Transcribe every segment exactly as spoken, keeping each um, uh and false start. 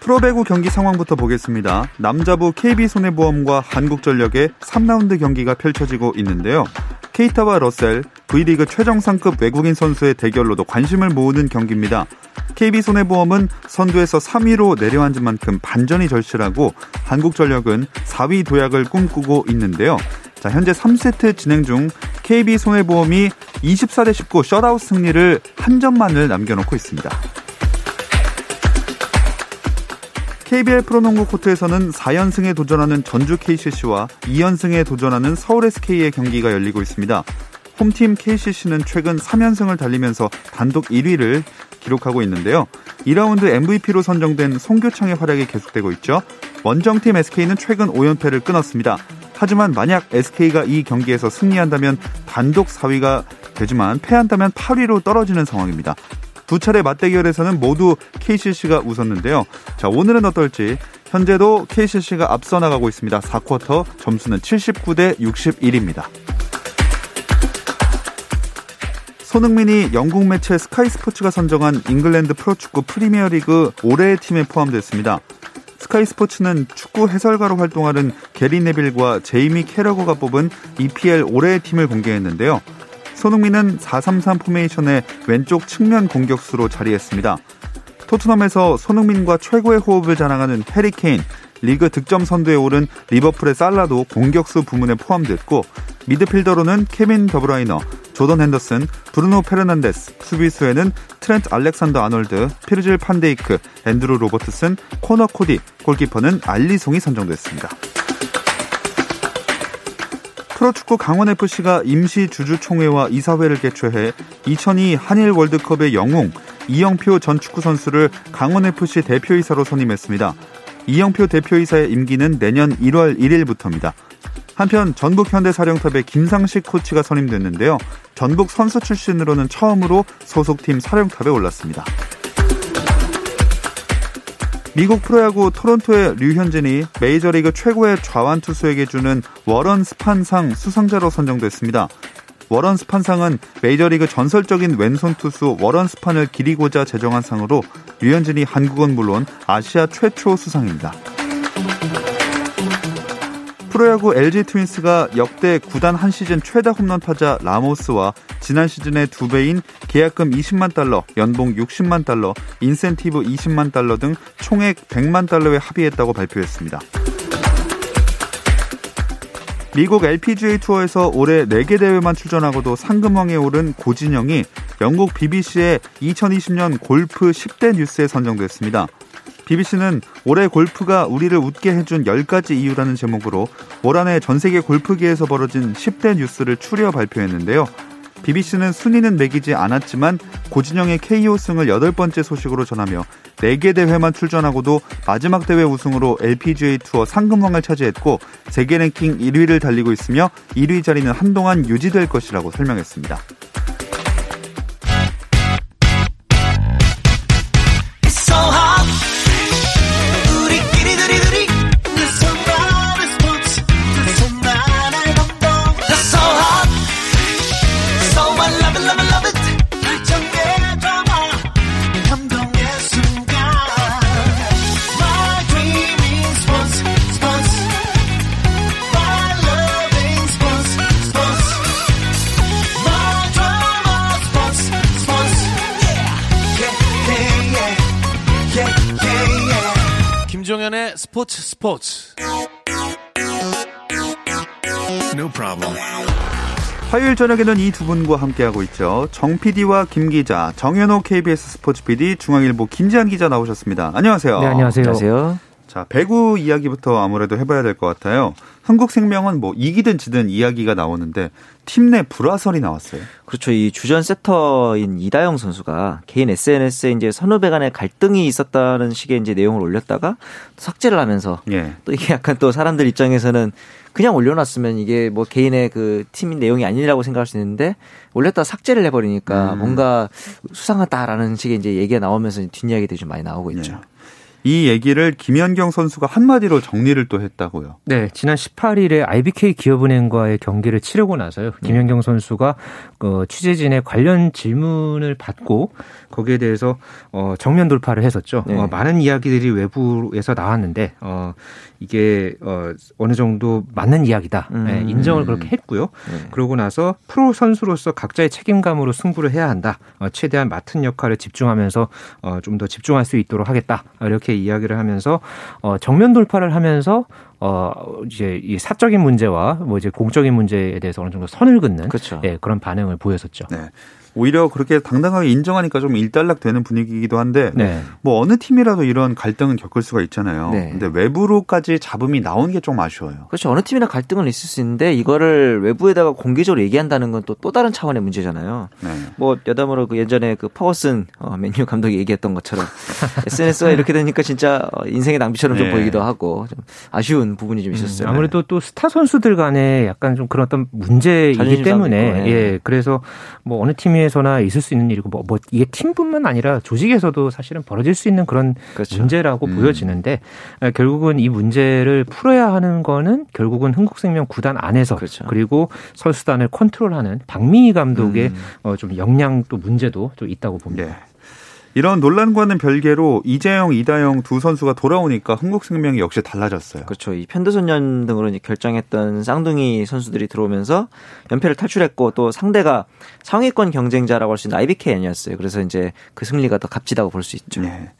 프로배구 경기 상황부터 보겠습니다. 남자부 케이비 손해보험과 한국전력의 삼 라운드 경기가 펼쳐지고 있는데요. 케이타와 러셀, V리그 최정상급 외국인 선수의 대결로도 관심을 모으는 경기입니다. 케이비 손해보험은 선두에서 삼 위로 내려앉은 만큼 반전이 절실하고 한국전력은 사 위 도약을 꿈꾸고 있는데요. 자, 현재 삼 세트 진행 중 케이비 손해보험이 이십사 대 십구 셧아웃 승리를 한 점만을 남겨놓고 있습니다. 케이비엘 프로농구 코트에서는 사 연승에 도전하는 전주 케이씨씨와 이 연승에 도전하는 서울 에스케이의 경기가 열리고 있습니다. 홈팀 케이씨씨는 최근 삼 연승을 달리면서 단독 일 위를 기록하고 있는데요. 이 라운드 엠브이피로 선정된 송교창의 활약이 계속되고 있죠. 원정팀 에스케이는 최근 오 연패를 끊었습니다. 하지만 만약 에스케이가 이 경기에서 승리한다면 단독 사 위가 되지만 패한다면 팔 위로 떨어지는 상황입니다. 두 차례 맞대결에서는 모두 케이씨씨가 웃었는데요. 자, 오늘은 어떨지 현재도 케이씨씨가 앞서 나가고 있습니다. 사 쿼터 점수는 칠십구 대 육십일입니다. 손흥민이 영국 매체 스카이스포츠가 선정한 잉글랜드 프로축구 프리미어리그 올해의 팀에 포함됐습니다. 스카이스포츠는 축구 해설가로 활동하는 게리 네빌과 제이미 캐러거가 뽑은 이피엘 올해의 팀을 공개했는데요. 손흥민은 사 삼 삼 포메이션의 왼쪽 측면 공격수로 자리했습니다. 토트넘에서 손흥민과 최고의 호흡을 자랑하는 해리 케인, 리그 득점 선두에 오른 리버풀의 살라도 공격수 부문에 포함됐고 미드필더로는 케빈 더브라이너, 조던 핸더슨, 브루노 페르난데스, 수비수에는 트렌트 알렉산더 아놀드, 피르질 판데이크, 앤드루 로버트슨, 코너 코디, 골키퍼는 알리송이 선정됐습니다. 프로축구 강원에프씨가 임시 주주총회와 이사회를 개최해 이천이 한일 월드컵의 영웅 이영표 전 축구선수를 강원에프씨 대표이사로 선임했습니다. 이영표 대표이사의 임기는 내년 일월 일일부터입니다. 한편 전북 현대 사령탑의 김상식 코치가 선임됐는데요. 전북 선수 출신으로는 처음으로 소속팀 사령탑에 올랐습니다. 미국 프로야구 토론토의 류현진이 메이저리그 최고의 좌완 투수에게 주는 워런 스판상 수상자로 선정됐습니다. 워런 스판상은 메이저리그 전설적인 왼손 투수 워런 스판을 기리고자 제정한 상으로 류현진이 한국은 물론 아시아 최초 수상입니다. 프로야구 엘지 트윈스가 역대 구단 한 시즌 최다 홈런 타자 라모스와 지난 시즌의 두 배인 계약금 이십만 달러, 연봉 육십만 달러, 인센티브 이십만 달러 등 총액 백만 달러에 합의했다고 발표했습니다. 미국 엘피지에이 투어에서 올해 네 개 대회만 출전하고도 상금왕에 오른 고진영이 영국 비비씨의 이천이십 년 골프 십 대 뉴스에 선정됐습니다. 비비씨는 올해 골프가 우리를 웃게 해준 열 가지 이유라는 제목으로 올 한 해 전 세계 골프계에서 벌어진 십 대 뉴스를 추려 발표했는데요. 비비씨는 순위는 매기지 않았지만 고진영의 케이오 승을 여덟 번째 소식으로 전하며 네 개 대회만 출전하고도 마지막 대회 우승으로 엘피지에이 투어 상금왕을 차지했고 세계 랭킹 일 위를 달리고 있으며 일 위 자리는 한동안 유지될 것이라고 설명했습니다. 스포츠 스포츠 no problem. 화요일 저녁에는 이 두 분과 함께하고 있죠. 정 피디와 김 기자, 정현호 케이비에스 스포츠 피디, 중앙일보 김지한 기자 나오셨습니다. 안녕하세요. 네, 안녕하세요. 안녕하세요. 자, 배구 이야기부터 아무래도 해봐야 될 것 같아요. 흥국생명은 뭐 이기든 지든 이야기가 나오는데 팀 내 불화설이 나왔어요. 그렇죠. 이 주전 세터인 이다영 선수가 개인 에스엔에스에 이제 선후배 간의 갈등이 있었다는 식의 이제 내용을 올렸다가 삭제를 하면서 예. 또 이게 약간 또 사람들 입장에서는 그냥 올려놨으면 이게 뭐 개인의 그 팀인 내용이 아니라고 생각할 수 있는데 올렸다가 삭제를 해버리니까 음. 뭔가 수상하다라는 식의 이제 얘기가 나오면서 뒷이야기들이 좀 많이 나오고 있죠. 예. 이 얘기를 김연경 선수가 한마디로 정리를 또 했다고요. 네, 지난 십팔 일에 아이비케이 기업은행과의 경기를 치르고 나서요. 김연경 선수가 어, 취재진의 관련 질문을 받고 거기에 대해서 어, 정면 돌파를 했었죠. 네. 어, 많은 이야기들이 외부에서 나왔는데 어, 이게 어, 어느 정도 맞는 이야기다. 음. 네, 인정을 음. 그렇게 했고요. 네. 그러고 나서 프로 선수로서 각자의 책임감으로 승부를 해야 한다. 어, 최대한 맡은 역할에 집중하면서 어, 좀 더 집중할 수 있도록 하겠다. 이렇게 이야기를 하면서 어, 정면 돌파를 하면서 어, 이제 이 사적인 문제와 뭐 이제 공적인 문제에 대해서 어느 정도 선을 긋는 그렇죠. 예, 그런 반응을 보였었죠. 네. 오히려 그렇게 당당하게 인정하니까 좀 일단락되는 분위기이기도 한데 네. 뭐 어느 팀이라도 이런 갈등은 겪을 수가 있잖아요. 네. 근데 외부로까지 잡음이 나온 게 좀 아쉬워요. 그렇죠. 어느 팀이나 갈등은 있을 수 있는데 이거를 외부에다가 공개적으로 얘기한다는 건 또 또 다른 차원의 문제잖아요. 네. 뭐 여담으로 그 예전에 그 퍼거슨 어, 맨유 감독이 얘기했던 것처럼 에스엔에스가 이렇게 되니까 진짜 인생의 낭비처럼 좀 네. 보이기도 하고 좀 아쉬운 부분이 좀 있었어요. 음, 아무래도 또 스타 선수들 간에 약간 좀 그런 어떤 문제이기 때문에 있고, 네. 예 그래서 뭐 어느 팀이 에서나 있을 수 있는 일이고 뭐, 뭐 이게 팀뿐만 아니라 조직에서도 사실은 벌어질 수 있는 그런 그렇죠. 문제라고 음. 보여지는데 결국은 이 문제를 풀어야 하는 거는 결국은 흥국생명 구단 안에서 그렇죠. 그리고 선수단을 컨트롤하는 박민희 감독의 음. 어, 좀 역량도 문제도 좀 있다고 봅니다. 네. 이런 논란과는 별개로 이재영, 이다영 두 선수가 돌아오니까 흥국생명이 역시 달라졌어요. 그렇죠. 이 편도선연 등으로 이제 결정했던 쌍둥이 선수들이 들어오면서 연패를 탈출했고 또 상대가 상위권 경쟁자라고 할 수 있는 아이비케이엔이었어요. 그래서 이제 그 승리가 더 값지다고 볼 수 있죠. 네.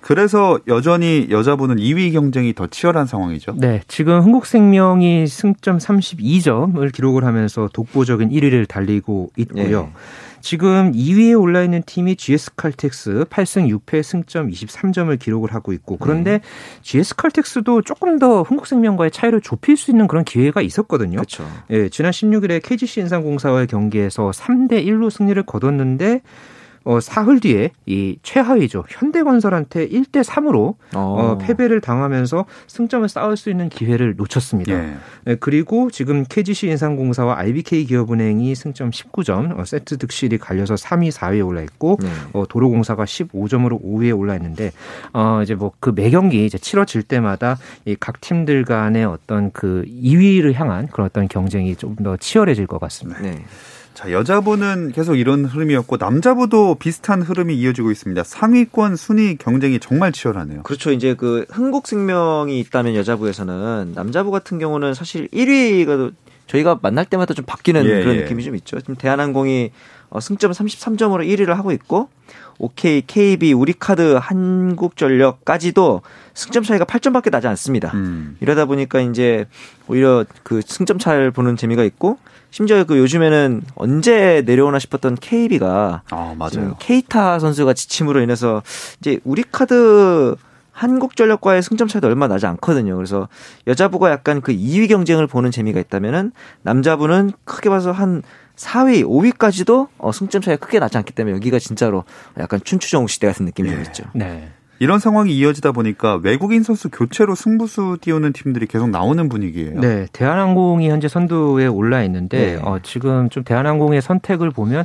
그래서 여전히 여자분은 이 위 경쟁이 더 치열한 상황이죠. 네, 지금 흥국생명이 승점 삼십이 점을 기록을 하면서 독보적인 일 위를 달리고 있고요. 네. 지금 이 위에 올라 있는 팀이 지에스 칼텍스 팔 승 육 패 승점 이십삼 점을 기록을 하고 있고 그런데 네. 지에스 칼텍스도 조금 더 흥국생명과의 차이를 좁힐 수 있는 그런 기회가 있었거든요. 그렇죠. 예, 지난 십육 일에 케이지씨 인삼공사와의 경기에서 삼 대 일로 승리를 거뒀는데 어, 사흘 뒤에 이 최하위죠. 현대건설한테 일 대 삼으로 어, 패배를 당하면서 승점을 쌓을 수 있는 기회를 놓쳤습니다. 예. 네, 그리고 지금 케이지씨 인삼공사와 아이비케이 기업은행이 승점 십구 점, 어, 세트 득실이 갈려서 삼 위, 사 위에 올라있고 네. 어, 도로공사가 십오 점으로 오 위에 올라있는데 어, 이제 뭐 그 매경기 이제 치러질 때마다 이 각 팀들 간의 어떤 그 이 위를 향한 그런 어떤 경쟁이 좀 더 치열해질 것 같습니다. 네. 자, 여자부는 계속 이런 흐름이었고 남자부도 비슷한 흐름이 이어지고 있습니다. 상위권 순위 경쟁이 정말 치열하네요. 그렇죠. 이제 그 흥국생명이 있다면 여자부에서는 남자부 같은 경우는 사실 일 위가 저희가 만날 때마다 좀 바뀌는 예, 그런 예. 느낌이 좀 있죠. 지금 대한항공이 승점 삼십삼 점으로 일 위를 하고 있고 오케이, 케이비, 우리 카드, 한국전력까지도 승점 차이가 팔 점밖에 나지 않습니다. 음. 이러다 보니까 이제 오히려 그 승점 차를 보는 재미가 있고 심지어 그 요즘에는 언제 내려오나 싶었던 케이비가 아, 맞아요. 케이타 선수가 지침으로 인해서 이제 우리 카드 한국전력과의 승점 차이도 얼마 나지 않거든요. 그래서 여자부가 약간 그 이 위 경쟁을 보는 재미가 있다면은 남자부는 크게 봐서 한 사 위, 오 위까지도 승점 차이가 크게 나지 않기 때문에 여기가 진짜로 약간 춘추전국 시대 같은 느낌이 좀 네. 있죠. 네. 이런 상황이 이어지다 보니까 외국인 선수 교체로 승부수 띄우는 팀들이 계속 나오는 분위기예요. 네, 대한항공이 현재 선두에 올라 있는데 네. 어, 지금 좀 대한항공의 선택을 보면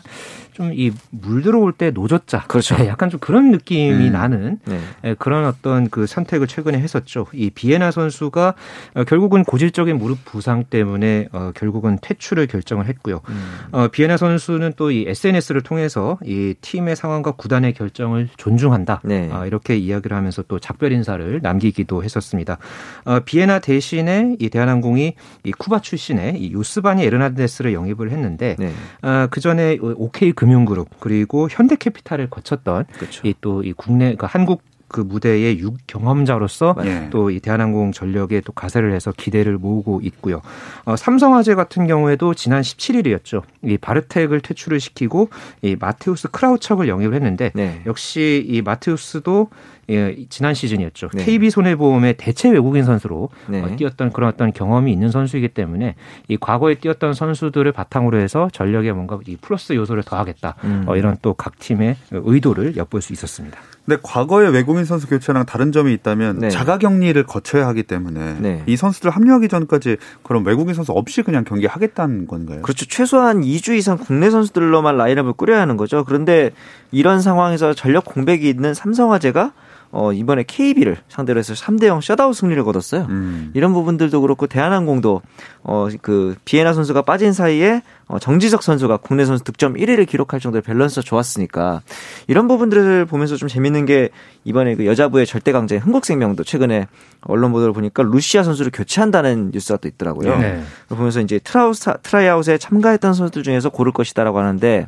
좀 이 물 들어올 때 노젓자, 그렇죠. 네, 약간 좀 그런 느낌이 음. 나는 네. 네, 그런 어떤 그 선택을 최근에 했었죠. 이 비에나 선수가 어, 결국은 고질적인 무릎 부상 때문에 어, 결국은 퇴출을 결정을 했고요. 음. 어, 비에나 선수는 또 이 에스엔에스를 통해서 이 팀의 상황과 구단의 결정을 존중한다. 네. 어, 이렇게. 이야기를 하면서 또 작별 인사를 남기기도 했었습니다. 어, 비에나 대신에 이 대한항공이 이 쿠바 출신의 이 요스바니 에르나데스를 영입을 했는데 네. 어, 그 전에 오케이 금융그룹 그리고 현대캐피탈을 거쳤던 이 또 이 국내 그 한국 그 무대의 육 경험자로서 네. 또 이 대한항공 전력에 또 가세를 해서 기대를 모으고 있고요. 어, 삼성화재 같은 경우에도 지난 십칠 일이었죠. 이 바르텍을 퇴출을 시키고 이 마테우스 크라우척을 영입을 했는데 네. 역시 이 마테우스도 예, 지난 시즌이었죠. 네. 케이비손해보험의 대체 외국인 선수로 네. 어, 뛰었던 그런 어떤 경험이 있는 선수이기 때문에 이 과거에 뛰었던 선수들을 바탕으로 해서 전력에 뭔가 이 플러스 요소를 더하겠다. 음. 어, 이런 또 각 팀의 의도를 엿볼 수 있었습니다. 근데 과거의 외국인 선수 교체랑 다른 점이 있다면 네. 자가격리를 거쳐야 하기 때문에 네. 이 선수들 합류하기 전까지 그럼 외국인 선수 없이 그냥 경기하겠다는 건가요? 그렇죠. 최소한 이 주 이상 국내 선수들로만 라인업을 꾸려야 하는 거죠. 그런데 이런 상황에서 전력 공백이 있는 삼성화재가 어, 이번에 케이비를 상대로 해서 삼 대 영 셧아웃 승리를 거뒀어요. 음. 이런 부분들도 그렇고 대한항공도 어, 그 비에나 선수가 빠진 사이에 어, 정지석 선수가 국내 선수 득점 일 위를 기록할 정도로 밸런스가 좋았으니까 이런 부분들을 보면서 좀 재밌는 게 이번에 그 여자부의 절대 강자인 흥국생명도 최근에 언론 보도를 보니까 루시아 선수를 교체한다는 뉴스가 또 있더라고요. 네. 보면서 이제 트라우스타, 트라이아웃에 참가했던 선수들 중에서 고를 것이다라고 하는데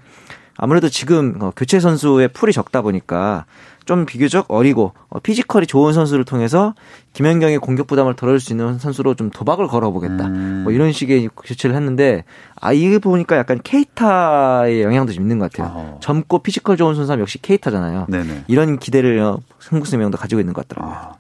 아무래도 지금 어, 교체 선수의 풀이 적다 보니까 좀 비교적 어리고 피지컬이 좋은 선수를 통해서 김연경의 공격 부담을 덜어줄 수 있는 선수로 좀 도박을 걸어보겠다. 음. 뭐 이런 식의 교체를 했는데 아 이게 보니까 약간 케이타의 영향도 좀 있는 것 같아요. 어. 젊고 피지컬 좋은 선수는 역시 케이타잖아요. 네네. 이런 기대를 흥국생명도 가지고 있는 것 같더라고요. 아.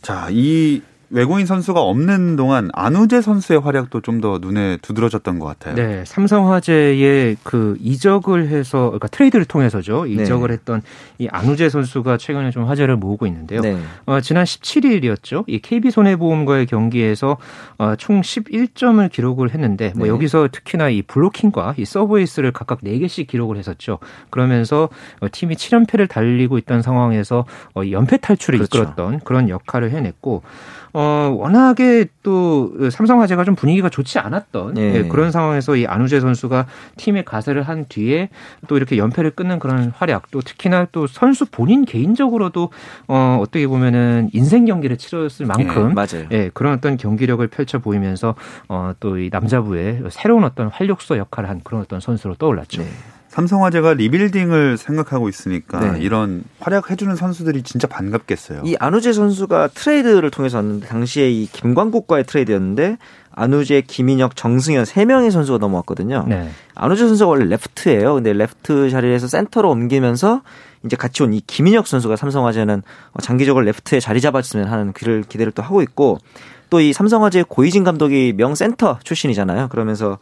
자, 이 외국인 선수가 없는 동안 안우재 선수의 활약도 좀 더 눈에 두드러졌던 것 같아요. 네, 삼성화재의 그 이적을 해서 그러니까 트레이드를 통해서죠. 이적을 네. 했던 이 안우재 선수가 최근에 좀 화제를 모으고 있는데요. 네. 어, 지난 십칠 일이었죠. 이 케이비손해보험과의 경기에서 어, 총 십일 점을 기록을 했는데 뭐 네. 여기서 특히나 이 블로킹과 이 서브에이스를 각각 네 개씩 기록을 했었죠. 그러면서 어, 팀이 칠 연패를 달리고 있던 상황에서 어, 연패 탈출을 그렇죠. 이끌었던 그런 역할을 해냈고 어, 워낙에 또 삼성화재가 좀 분위기가 좋지 않았던 예. 예, 그런 상황에서 이 안우재 선수가 팀에 가세를 한 뒤에 또 이렇게 연패를 끊는 그런 활약 또 특히나 또 선수 본인 개인적으로도 어, 어떻게 보면은 인생 경기를 치렀을 만큼 예, 예, 그런 어떤 경기력을 펼쳐 보이면서 어, 또 이 남자부의 새로운 어떤 활력소 역할을 한 그런 어떤 선수로 떠올랐죠. 예. 삼성화재가 리빌딩을 생각하고 있으니까 네. 이런 활약해주는 선수들이 진짜 반갑겠어요. 이 안우재 선수가 트레이드를 통해서 왔는데 당시에 이 김광국과의 트레이드였는데 안우재, 김인혁, 정승현 세 명의 선수가 넘어왔거든요. 네. 안우재 선수가 원래 레프트예요. 근데 레프트 자리에서 센터로 옮기면서 이제 같이 온 이 김인혁 선수가 삼성화재는 장기적으로 레프트에 자리 잡았으면 하는 그를 기대를 또 하고 있고 또 이 삼성화재 고희진 감독이 명센터 출신이잖아요. 그러면서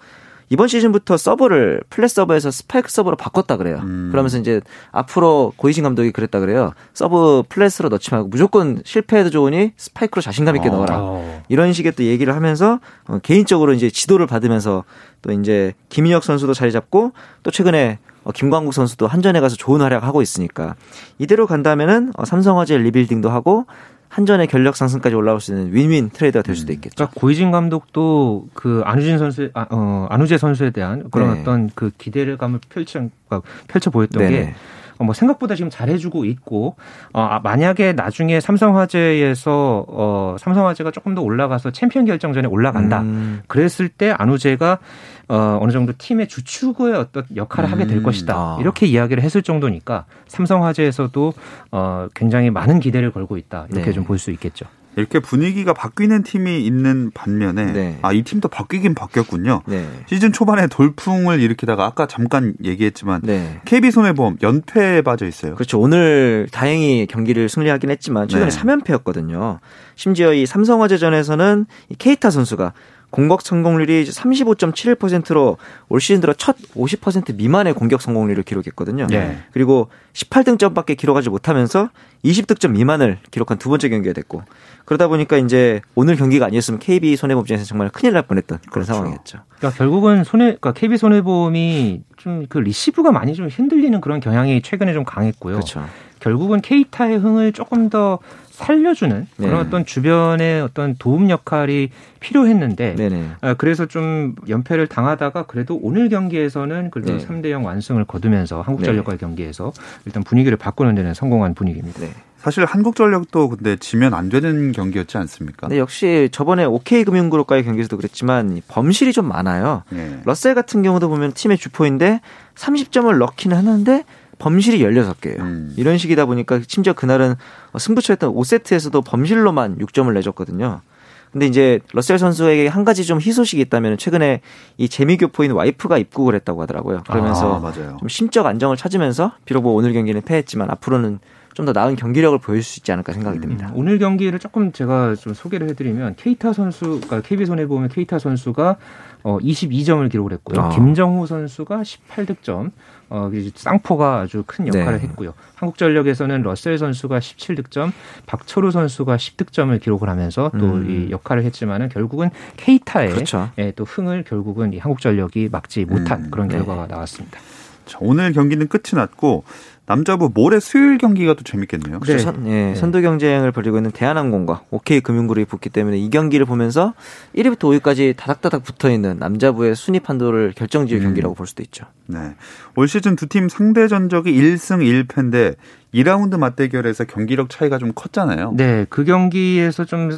이번 시즌부터 서버를 플랫 서버에서 스파이크 서버로 바꿨다 그래요. 음. 그러면서 이제 앞으로 고희진 감독이 그랬다 그래요. 서브 플랫으로 넣지 말고 무조건 실패해도 좋으니 스파이크로 자신감 있게 어. 넣어라. 이런 식의 또 얘기를 하면서 개인적으로 이제 지도를 받으면서 또 이제 김인혁 선수도 자리 잡고 또 최근에 김광국 선수도 한전에 가서 좋은 활약하고 있으니까 이대로 간다면은 삼성화재 리빌딩도 하고 한전의 전력 상승까지 올라올 수 있는 윈윈 트레이드가 될 수도 있겠죠. 그러니까 고희진 감독도 그 안우진 선수, 아, 어, 안우재 선수에 대한 그런 네. 어떤 그 기대감을 펼쳐, 펼쳐 보였던 네네. 게 뭐 생각보다 지금 잘해주고 있고 어, 만약에 나중에 삼성화재에서 어, 삼성화재가 조금 더 올라가서 챔피언 결정전에 올라간다. 음. 그랬을 때 안우재가 어, 어느 정도 팀의 주축의 어떤 역할을 음. 하게 될 것이다. 아. 이렇게 이야기를 했을 정도니까 삼성화재에서도 어, 굉장히 많은 기대를 걸고 있다. 이렇게 네. 좀 볼 수 있겠죠. 이렇게 분위기가 바뀌는 팀이 있는 반면에 네. 아, 이 팀도 바뀌긴 바뀌었군요. 네. 시즌 초반에 돌풍을 일으키다가 아까 잠깐 얘기했지만 네. 케이비손해보험 연패에 빠져 있어요. 그렇죠. 오늘 다행히 경기를 승리하긴 했지만 최근에 네. 삼 연패였거든요. 심지어 이 삼성화재전에서는 이 케이타 선수가 공격 성공률이 삼십오 점 칠일 퍼센트로 올 시즌 들어 첫 오십 퍼센트 미만의 공격 성공률을 기록했거든요. 네. 그리고 십팔 득점밖에 기록하지 못하면서 이십 득점 미만을 기록한 두 번째 경기가 됐고 그러다 보니까 이제 오늘 경기가 아니었으면 케이비 손해보험 입장에서 정말 큰일 날 뻔했던 그런 그렇죠. 상황이었죠. 그러니까 결국은 손해, 그러니까 케이비 손해보험이 좀 그 리시브가 많이 좀 흔들리는 그런 경향이 최근에 좀 강했고요. 그렇죠. 결국은 케이타의 흥을 조금 더 살려주는 그런 네. 어떤 주변의 어떤 도움 역할이 필요했는데 네네. 그래서 좀 연패를 당하다가 그래도 오늘 경기에서는 그래도 네. 삼 대 영 완승을 거두면서 한국전력과의 네. 경기에서 일단 분위기를 바꾸는 데는 성공한 분위기입니다. 네. 사실 한국전력도 근데 지면 안 되는 경기였지 않습니까? 네, 역시 저번에 오케이금융그룹과의 경기에서도 그랬지만 범실이 좀 많아요. 네. 러셀 같은 경우도 보면 팀의 주포인데 삼십 점을 넣기는 하는데 범실이 열여섯 개예요. 음. 이런 식이다 보니까 심지어 그날은 승부처였던 오 세트에서도 범실로만 육 점을 내줬거든요. 근데 이제 러셀 선수에게 한 가지 좀 희소식이 있다면 최근에 이 재미교포인 와이프가 입국을 했다고 하더라고요. 그러면서 아, 좀 심적 안정을 찾으면서 비록 뭐 오늘 경기는 패했지만 앞으로는 좀 더 나은 경기력을 보일 수 있지 않을까 생각이 듭니다. 음, 오늘 경기를 조금 제가 좀 소개를 해드리면 케이타 선수, 그러니까 케이비손해 보면 케이타 선수가 어, 이십이 점을 기록을 했고요. 아. 김정호 선수가 십팔 득점, 어, 쌍포가 아주 큰 역할을 네. 했고요. 한국전력에서는 러셀 선수가 십칠 득점, 박철우 선수가 십 득점을 기록을 하면서 또 이 음. 역할을 했지만은 결국은 케이타의 그렇죠. 예, 또 흥을 결국은 이 한국전력이 막지 못한 음. 그런 결과가 네. 나왔습니다. 자, 오늘 경기는 끝이 났고 남자부 모레 수요일 경기가 또 재밌겠네요. 네. 선, 예, 네. 선두 경쟁을 벌이고 있는 대한항공과 오케이금융그룹이 붙기 때문에 이 경기를 보면서 일 위부터 오 위까지 다닥다닥 붙어있는 남자부의 순위 판도를 결정지을 음. 경기라고 볼 수도 있죠. 네. 올 시즌 두 팀 상대 전적이 일 승 일 패인데 이 라운드 맞대결에서 경기력 차이가 좀 컸잖아요. 네, 그 경기에서 좀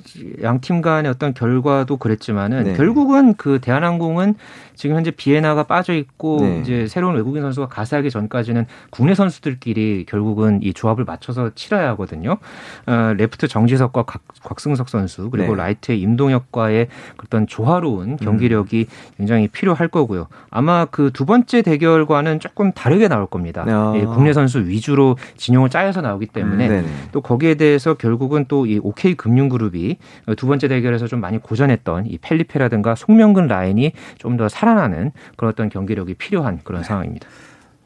양 팀 간의 어떤 결과도 그랬지만은 네. 결국은 그 대한항공은 지금 현재 비에나가 빠져 있고 네. 이제 새로운 외국인 선수가 가세하기 전까지는 국내 선수들끼리 결국은 이 조합을 맞춰서 치러야 하거든요. 어, 레프트 정지석과 곽, 곽승석 선수 그리고 네. 라이트의 임동혁과의 어떤 조화로운 경기력이 음. 굉장히 필요할 거고요. 아마 그 두 번째 대결과는 조금 다르게 나올 겁니다. 아. 예, 국내 선수 위주로 진영 짜여서 나오기 때문에 음, 또 거기에 대해서 결국은 또 이 오케이금융그룹이 두 번째 대결에서 좀 많이 고전했던 이 펠리페라든가 송명근 라인이 좀 더 살아나는 그런 어떤 경기력이 필요한 그런 네. 상황입니다.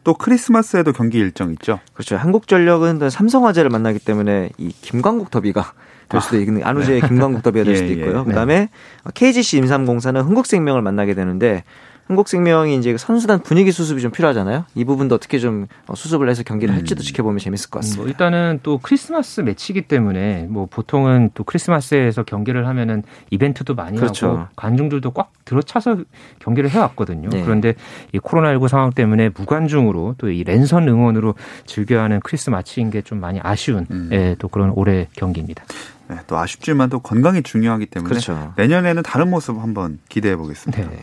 또 크리스마스에도 경기 일정 있죠. 그렇죠. 한국전력은 삼성화재를 만나기 때문에 이 김광국 더비가 될 수도 있는 아, 안우재의 네. 김광국 더비가 될 예, 수도 있고요. 예, 그다음에 네. 케이지씨 임삼공사는 흥국생명을 만나게 되는데. 흥국생명이 이제 선수단 분위기 수습이 좀 필요하잖아요. 이 부분도 어떻게 좀 수습을 해서 경기를 할지도 음. 지켜보면 재밌을 것 같습니다. 뭐 일단은 또 크리스마스 매치이기 때문에 뭐 보통은 또 크리스마스에서 경기를 하면은 이벤트도 많이 그렇죠. 하고 관중들도 꽉 들어차서 경기를 해왔거든요. 네. 그런데 이 코로나십구 상황 때문에 무관중으로 또 이 랜선 응원으로 즐겨야 하는 크리스마스인 게 좀 많이 아쉬운 음. 예, 또 그런 올해 경기입니다. 네, 또 아쉽지만 또 건강이 중요하기 때문에 그렇죠. 내년에는 다른 모습 한번 기대해 보겠습니다. 네.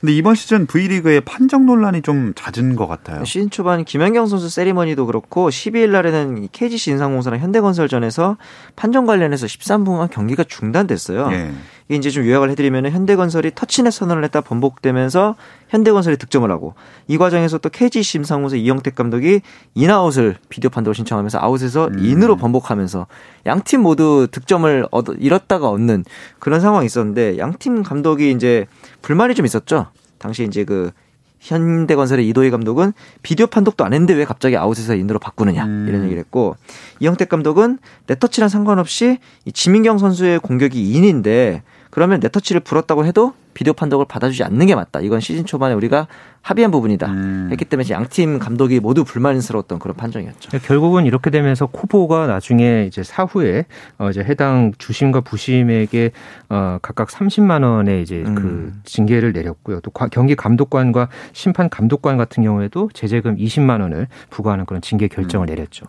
근데 이번 시즌 V리그의 판정 논란이 좀 잦은 것 같아요. 시즌 초반 김연경 선수 세리머니도 그렇고 십이 일 날에는 케이지씨 인삼공사랑 현대건설전에서 판정 관련해서 십삼 분간 경기가 중단됐어요. 예. 이게 이제 좀 요약을 해드리면 현대건설이 터치넷 선언을 했다 번복되면서 현대건설이 득점을 하고 이 과정에서 또 케이지씨 인삼공사 이영택 감독이 인아웃을 비디오 판독을 신청하면서 아웃에서 음. 인으로 번복하면서 양팀 모두 득점을 얻어, 잃었다가 얻는 그런 상황이 있었는데 양팀 감독이 이제 불만이 좀 있었죠. 당시 이제 그 현대건설의 이도희 감독은 비디오 판독도 안 했는데 왜 갑자기 아웃에서 인으로 바꾸느냐 음. 이런 얘기를 했고 이영택 감독은 네터치랑 상관없이 이 지민경 선수의 공격이 인인데 그러면 네터치를 불었다고 해도 비디오 판독을 받아주지 않는 게 맞다. 이건 시즌 초반에 우리가 합의한 부분이다. 음. 했기 때문에 양팀 감독이 모두 불만스러웠던 그런 판정이었죠. 결국은 이렇게 되면서 코보가 나중에 이제 사후에 어 이제 해당 주심과 부심에게 어 각각 삼십만 원의 이제 음. 그 징계를 내렸고요. 또 경기 감독관과 심판 감독관 같은 경우에도 제재금 이십만 원을 부과하는 그런 징계 결정을 음. 내렸죠.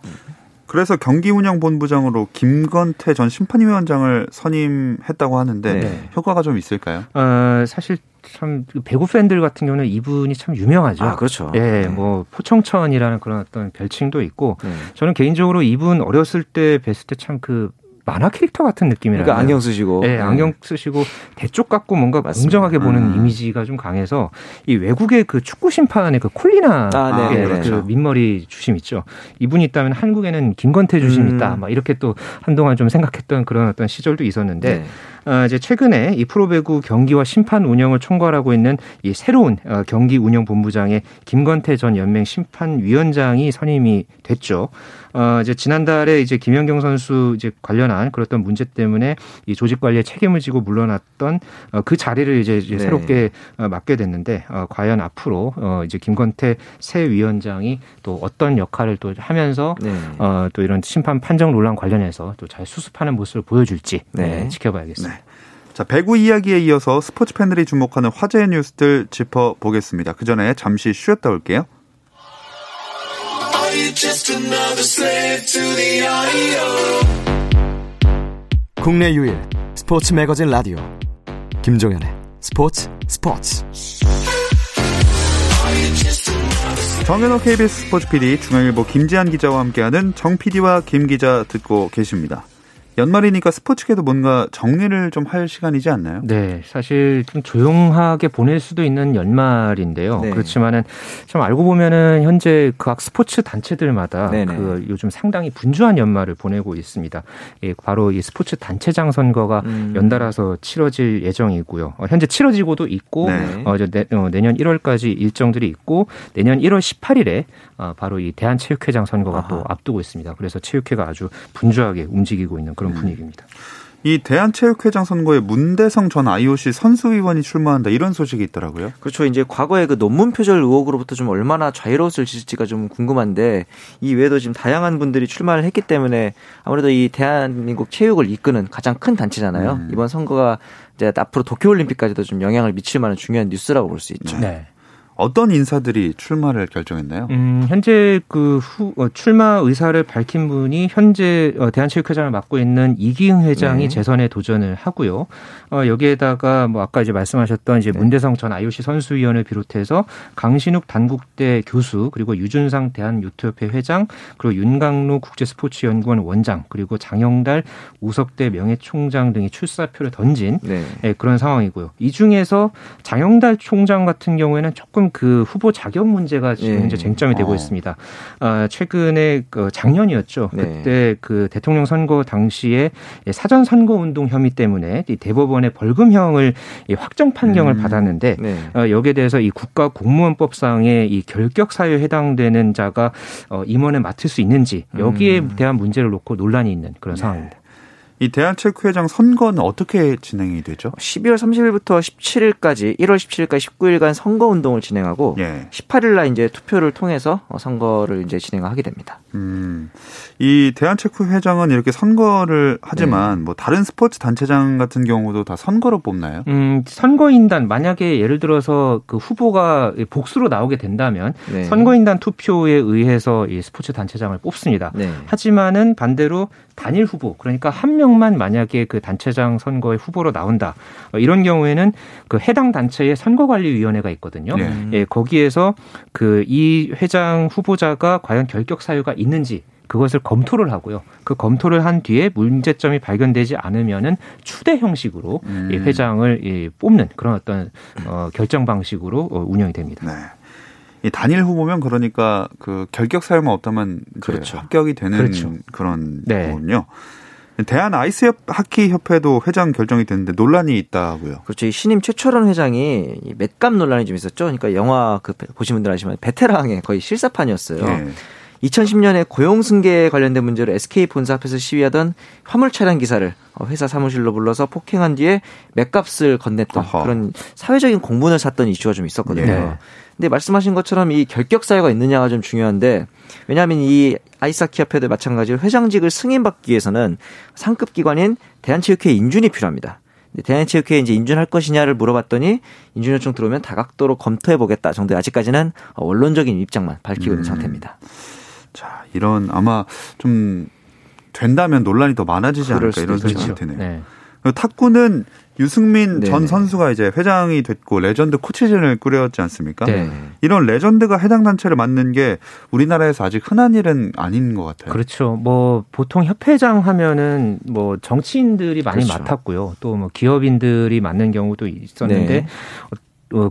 그래서 경기운영본부장으로 김건태 전 심판위원장을 선임했다고 하는데 네. 효과가 좀 있을까요? 어, 사실 참 배구 팬들 같은 경우는 이분이 참 유명하죠. 아, 그렇죠. 예, 네. 뭐 포청천이라는 그런 어떤 별칭도 있고 네. 저는 개인적으로 이분 어렸을 때 뵀을 때 참 그 만화 캐릭터 같은 느낌이라요. 그러니까 안경 쓰시고, 네, 안경 쓰시고 대쪽 같고 뭔가 맞습니다. 공정하게 보는 음. 이미지가 좀 강해서 이 외국의 그 축구 심판의 그 콜리나 아, 네, 그 그렇죠. 민머리 주심 있죠. 이분이 있다면 한국에는 김건태 주심 음. 있다. 막 이렇게 또 한동안 좀 생각했던 그런 어떤 시절도 있었는데. 네. 어, 이제 최근에 이 프로배구 경기와 심판 운영을 총괄하고 있는 이 새로운 어, 경기 운영 본부장의 김건태 전 연맹 심판위원장이 선임이 됐죠. 어, 이제 지난달에 이제 김연경 선수 이제 관련한 그랬던 문제 때문에 이 조직 관리에 책임을 지고 물러났던 어, 그 자리를 이제, 이제 네. 새롭게 어, 맡게 됐는데 어, 과연 앞으로 어, 이제 김건태 새 위원장이 또 어떤 역할을 또 하면서 네. 어, 또 이런 심판 판정 논란 관련해서 또 잘 수습하는 모습을 보여줄지 네. 네, 지켜봐야겠습니다. 네. 자, 배구 이야기에 이어서 스포츠 팬들이 주목하는 화제의 뉴스들 짚어보겠습니다. 그 전에 잠시 쉬었다 올게요. 국내 유일 스포츠 매거진 라디오 김종현의 스포츠 스포츠 정현호 케이비에스 스포츠 피디, 중앙일보 김지한 기자와 함께하는 정 피디와 김 기자 듣고 계십니다. 연말이니까 스포츠계도 뭔가 정리를 좀 할 시간이지 않나요? 네. 사실 좀 조용하게 보낼 수도 있는 연말인데요. 네. 그렇지만은 참 알고 보면은 현재 각 스포츠 단체들마다 네네. 그 요즘 상당히 분주한 연말을 보내고 있습니다. 예, 바로 이 스포츠 단체장 선거가 음. 연달아서 치러질 예정이고요. 어, 현재 치러지고도 있고 네. 어, 내, 어, 내년 일월까지 일정들이 있고 내년 일월 십팔일에 어, 바로 이 대한체육회장 선거가 아하. 또 앞두고 있습니다. 그래서 체육회가 아주 분주하게 움직이고 있는 그런 분위기입니다. 이 대한체육회장 선거에 문대성 전 아이오씨 선수위원이 출마한다 이런 소식이 있더라고요. 그렇죠. 이제 과거에 그 논문 표절 의혹으로부터 좀 얼마나 자유로워질지가 좀 궁금한데 이 외에도 지금 다양한 분들이 출마를 했기 때문에 아무래도 이 대한민국 체육을 이끄는 가장 큰 단체잖아요. 음. 이번 선거가 이제 앞으로 도쿄올림픽까지도 좀 영향을 미칠 만한 중요한 뉴스라고 볼 수 있죠. 네. 어떤 인사들이 출마를 결정했나요? 음, 현재 그 후, 어, 출마 의사를 밝힌 분이 현재 어, 대한체육회장을 맡고 있는 이기흥 회장이 네. 재선에 도전을 하고요. 어, 여기에다가 뭐 아까 이제 말씀하셨던 이제 네. 문대성 전 아이오씨 선수위원을 비롯해서 강신욱 단국대 교수 그리고 유준상 대한유토협회 회장 그리고 윤강로 국제스포츠연구원 원장 그리고 장영달 우석대 명예총장 등이 출사표를 던진 네. 네, 그런 상황이고요. 이 중에서 장영달 총장 같은 경우에는 조금 그 후보 자격 문제가 지금 예. 현재 쟁점이 되고 어. 있습니다. 아, 최근에 그 작년이었죠. 네. 그때 그 대통령 선거 당시에 사전 선거 운동 혐의 때문에 대법원의 벌금형을 확정 판경을 음. 받았는데 네. 어, 여기에 대해서 이 국가 공무원법상의 이 결격 사유에 해당되는 자가 어, 임원을 맡을 수 있는지 여기에 음. 대한 문제를 놓고 논란이 있는 그런 네. 상황입니다. 이 대한체육회장 선거는 어떻게 진행이 되죠? 십이월 삼십일부터 십칠일까지, 일월 십칠일까지 십구일간 선거운동을 진행하고 예. 십팔일날 이제 투표를 통해서 선거를 이제 진행하게 됩니다. 음, 이 대한체육회장은 이렇게 선거를 하지만 네. 뭐 다른 스포츠 단체장 같은 경우도 다 선거로 뽑나요? 음, 선거인단 만약에 예를 들어서 그 후보가 복수로 나오게 된다면 네. 선거인단 투표에 의해서 이 스포츠 단체장을 뽑습니다. 네. 하지만은 반대로 단일 후보 그러니까 한 명만 만약에 그 단체장 선거의 후보로 나온다 이런 경우에는 그 해당 단체의 선거관리위원회가 있거든요. 네. 예, 거기에서 그 이 회장 후보자가 과연 결격 사유가 있는지 그것을 검토를 하고요. 그 검토를 한 뒤에 문제점이 발견되지 않으면은 추대 형식으로 음. 예, 회장을 예, 뽑는 그런 어떤 어, 결정 방식으로 어, 운영이 됩니다. 네. 이 단일 후보면 그러니까 그 결격 사유만 없다면 그렇죠. 합격이 되는 그렇죠. 그런 네. 거군요. 대한 아이스 하키 협회도 회장 결정이 됐는데 논란이 있다고요. 그렇죠. 이 신임 최철원 회장이 맷감 논란이 좀 있었죠. 그러니까 영화 그 보신 분들 아시지만 베테랑의 거의 실사판이었어요. 네. 이천십년에 고용 승계에 관련된 문제로 에스케이 본사 앞에서 시위하던 화물 차량 기사를 회사 사무실로 불러서 폭행한 뒤에 맷값을 건넸던 어허. 그런 사회적인 공분을 샀던 이슈가 좀 있었거든요. 네. 근데 말씀하신 것처럼 이 결격 사유가 있느냐가 좀 중요한데 왜냐하면 이 아이스하키 협회도 마찬가지로 회장직을 승인받기 위해서는 상급 기관인 대한체육회 인준이 필요합니다. 대한체육회에 이제 인준할 것이냐를 물어봤더니 인준 요청 들어오면 다각도로 검토해보겠다 정도의 아직까지는 원론적인 입장만 밝히고 있는 음. 상태입니다. 자, 이런 아마 좀 된다면 논란이 더 많아지지 않을까 이런 생각이 그렇죠. 드네요. 네. 탁구는 유승민 네네. 전 선수가 이제 회장이 됐고 레전드 코치진을 꾸렸지 않습니까? 네네. 이런 레전드가 해당 단체를 맡는 게 우리나라에서 아직 흔한 일은 아닌 것 같아요. 그렇죠. 뭐 보통 협회장 하면은 뭐 정치인들이 많이 그렇죠. 맡았고요. 또 뭐 기업인들이 맡는 경우도 있었는데. 네.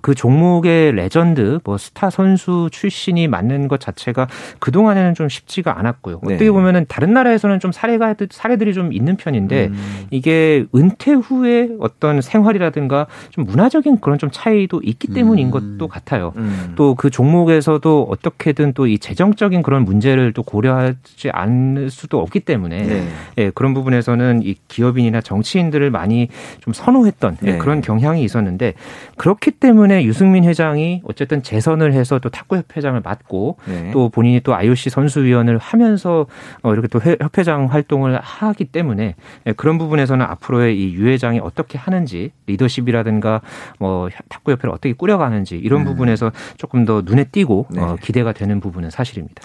그 종목의 레전드, 뭐 스타 선수 출신이 맞는 것 자체가 그동안에는 좀 쉽지가 않았고요. 네. 어떻게 보면은 다른 나라에서는 좀 사례가, 사례들이 좀 있는 편인데 음. 이게 은퇴 후에 어떤 생활이라든가 좀 문화적인 그런 좀 차이도 있기 때문인 음. 것도 같아요. 음. 또 그 종목에서도 어떻게든 또 이 재정적인 그런 문제를 또 고려하지 않을 수도 없기 때문에 네. 예, 그런 부분에서는 이 기업인이나 정치인들을 많이 좀 선호했던 네. 예, 그런 경향이 있었는데 그렇기 때문에 때문에 유승민 회장이 어쨌든 재선을 해서 또 탁구협회장을 맡고 네. 또 본인이 또 아이오씨 선수위원을 하면서 이렇게 또 협회장 활동을 하기 때문에 그런 부분에서는 앞으로의 이 유 회장이 어떻게 하는지 리더십이라든가 뭐 탁구협회를 어떻게 꾸려가는지 이런 음. 부분에서 조금 더 눈에 띄고 네. 어, 기대가 되는 부분은 사실입니다.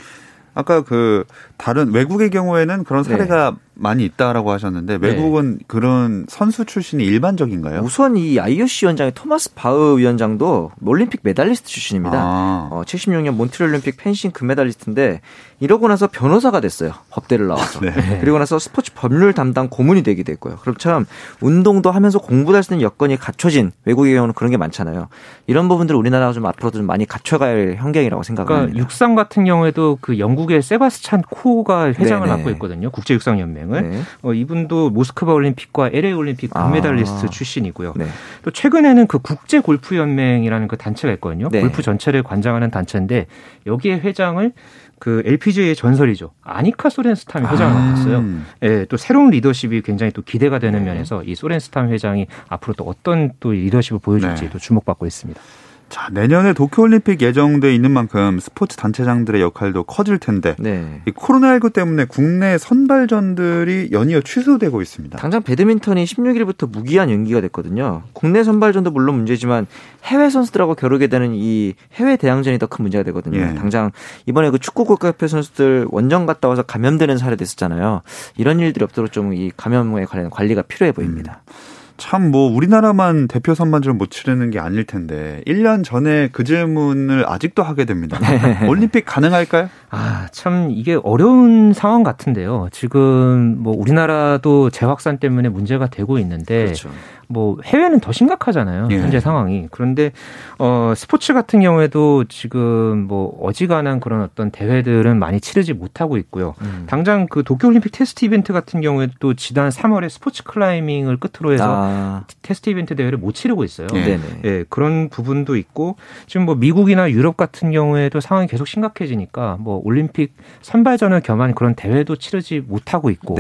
아까 그 다른 외국의 경우에는 그런 사례가 네. 많이 있다라고 하셨는데 외국은 네. 그런 선수 출신이 일반적인가요? 우선 이 아이오씨 위원장의 토마스 바흐 위원장도 올림픽 메달리스트 출신입니다. 아. 어, 칠십육 년 몬트리올 올림픽 펜싱 금메달리스트인데 이러고 나서 변호사가 됐어요. 법대를 나와서. 네. 그리고 나서 스포츠 법률 담당 고문이 되기도 했고요. 그럼 참 운동도 하면서 공부도 할 수 있는 여건이 갖춰진 외국의 경우는 그런 게 많잖아요. 이런 부분들 우리나라가 좀 앞으로도 좀 많이 갖춰가야 할 환경이라고 생각합니다. 그러니까 육상 같은 경우에도 그 영국의 세바스찬 코가 회장을 네네. 맡고 있거든요. 국제육상연맹을. 네. 어, 이분도 모스크바 올림픽과 엘에이 올림픽 금메달리스트 아. 출신이고요. 네. 또 최근에는 그 국제골프연맹이라는 그 단체가 있거든요. 네. 골프 전체를 관장하는 단체인데 여기에 회장을 그 엘피지에이의 전설이죠. 아니카 소렌스탐이 회장을 맡았어요. 아. 예, 또 새로운 리더십이 굉장히 또 기대가 되는 네. 면에서 이 소렌스탐 회장이 앞으로 또 어떤 또 리더십을 보여줄지 네. 또 주목받고 있습니다. 자, 내년에 도쿄올림픽 예정돼 있는 만큼 스포츠 단체장들의 역할도 커질 텐데 네. 이 코로나십구 때문에 국내 선발전들이 연이어 취소되고 있습니다. 당장 배드민턴이 십육 일부터 무기한 연기가 됐거든요. 국내 선발전도 물론 문제지만 해외 선수들하고 겨루게 되는 이 해외 대항전이 더 큰 문제가 되거든요. 예. 당장 이번에 그 축구국가협회 선수들 원정 갔다 와서 감염되는 사례도 있었잖아요. 이런 일들이 없도록 좀 이 감염에 관련된 관리가 필요해 보입니다. 음. 참 뭐 우리나라만 대표 선발전을 못 치르는 게 아닐 텐데 일 년 전에 그 질문을 아직도 하게 됩니다. 올림픽 가능할까요? 아, 참 이게 어려운 상황 같은데요. 지금 뭐 우리나라도 재확산 때문에 문제가 되고 있는데 그렇죠. 뭐 해외는 더 심각하잖아요. 예. 현재 상황이. 그런데 어, 스포츠 같은 경우에도 지금 뭐 어지간한 그런 어떤 대회들은 많이 치르지 못하고 있고요. 음. 당장 그 도쿄올림픽 테스트 이벤트 같은 경우에도 지난 삼월에 스포츠 클라이밍을 끝으로 해서 아. 테스트 이벤트 대회를 못 치르고 있어요. 예. 예, 그런 부분도 있고 지금 뭐 미국이나 유럽 같은 경우에도 상황이 계속 심각해지니까 뭐 올림픽 선발전을 겸한 그런 대회도 치르지 못하고 있고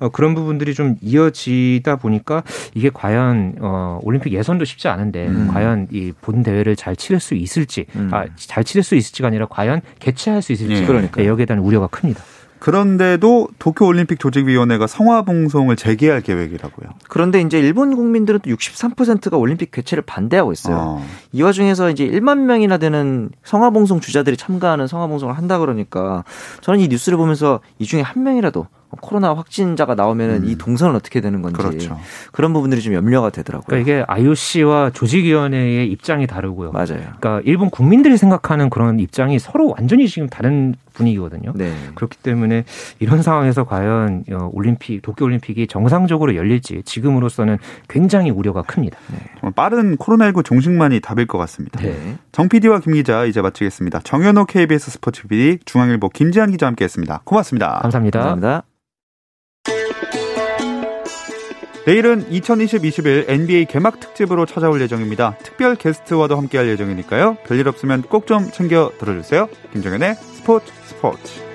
어, 그런 부분들이 좀 이어지다 보니까 이게 과연 어, 올림픽 예선도 쉽지 않은데 음. 과연 이 본 대회를 잘 치를 수 있을지 음. 아, 잘 치를 수 있을지가 아니라 과연 개최할 수 있을지 예. 그러니까 예, 여기에 대한 우려가 큽니다. 그런데도 도쿄올림픽 조직위원회가 성화봉송을 재개할 계획이라고요. 그런데 이제 일본 국민들은 또 육십삼 퍼센트가 올림픽 개최를 반대하고 있어요. 어. 이 와중에서 이제 일만 명이나 되는 성화봉송 주자들이 참가하는 성화봉송을 한다 그러니까 저는 이 뉴스를 보면서 이 중에 한 명이라도 코로나 확진자가 나오면 음. 이 동선은 어떻게 되는 건지 그렇죠. 그런 부분들이 좀 염려가 되더라고요. 그러니까 이게 아이오씨와 조직위원회의 입장이 다르고요. 맞아요. 그러니까 일본 국민들이 생각하는 그런 입장이 서로 완전히 지금 다른 분위기거든요. 네. 그렇기 때문에 이런 상황에서 과연 올림픽 도쿄올림픽이 정상적으로 열릴지 지금으로서는 굉장히 우려가 큽니다. 네. 빠른 코로나십구 종식만이 답일 것 같습니다. 네. 정 피디와 김 기자 이제 마치겠습니다. 정현호 케이비에스 스포츠 피디, 중앙일보 김지한 기자와 함께했습니다. 고맙습니다. 감사합니다. 감사합니다. 내일은 이천이십 이십일 엔비에이 개막 특집으로 찾아올 예정입니다. 특별 게스트와도 함께할 예정이니까요. 별일 없으면 꼭 좀 챙겨 들어주세요. 김정현의 스포츠 스포츠.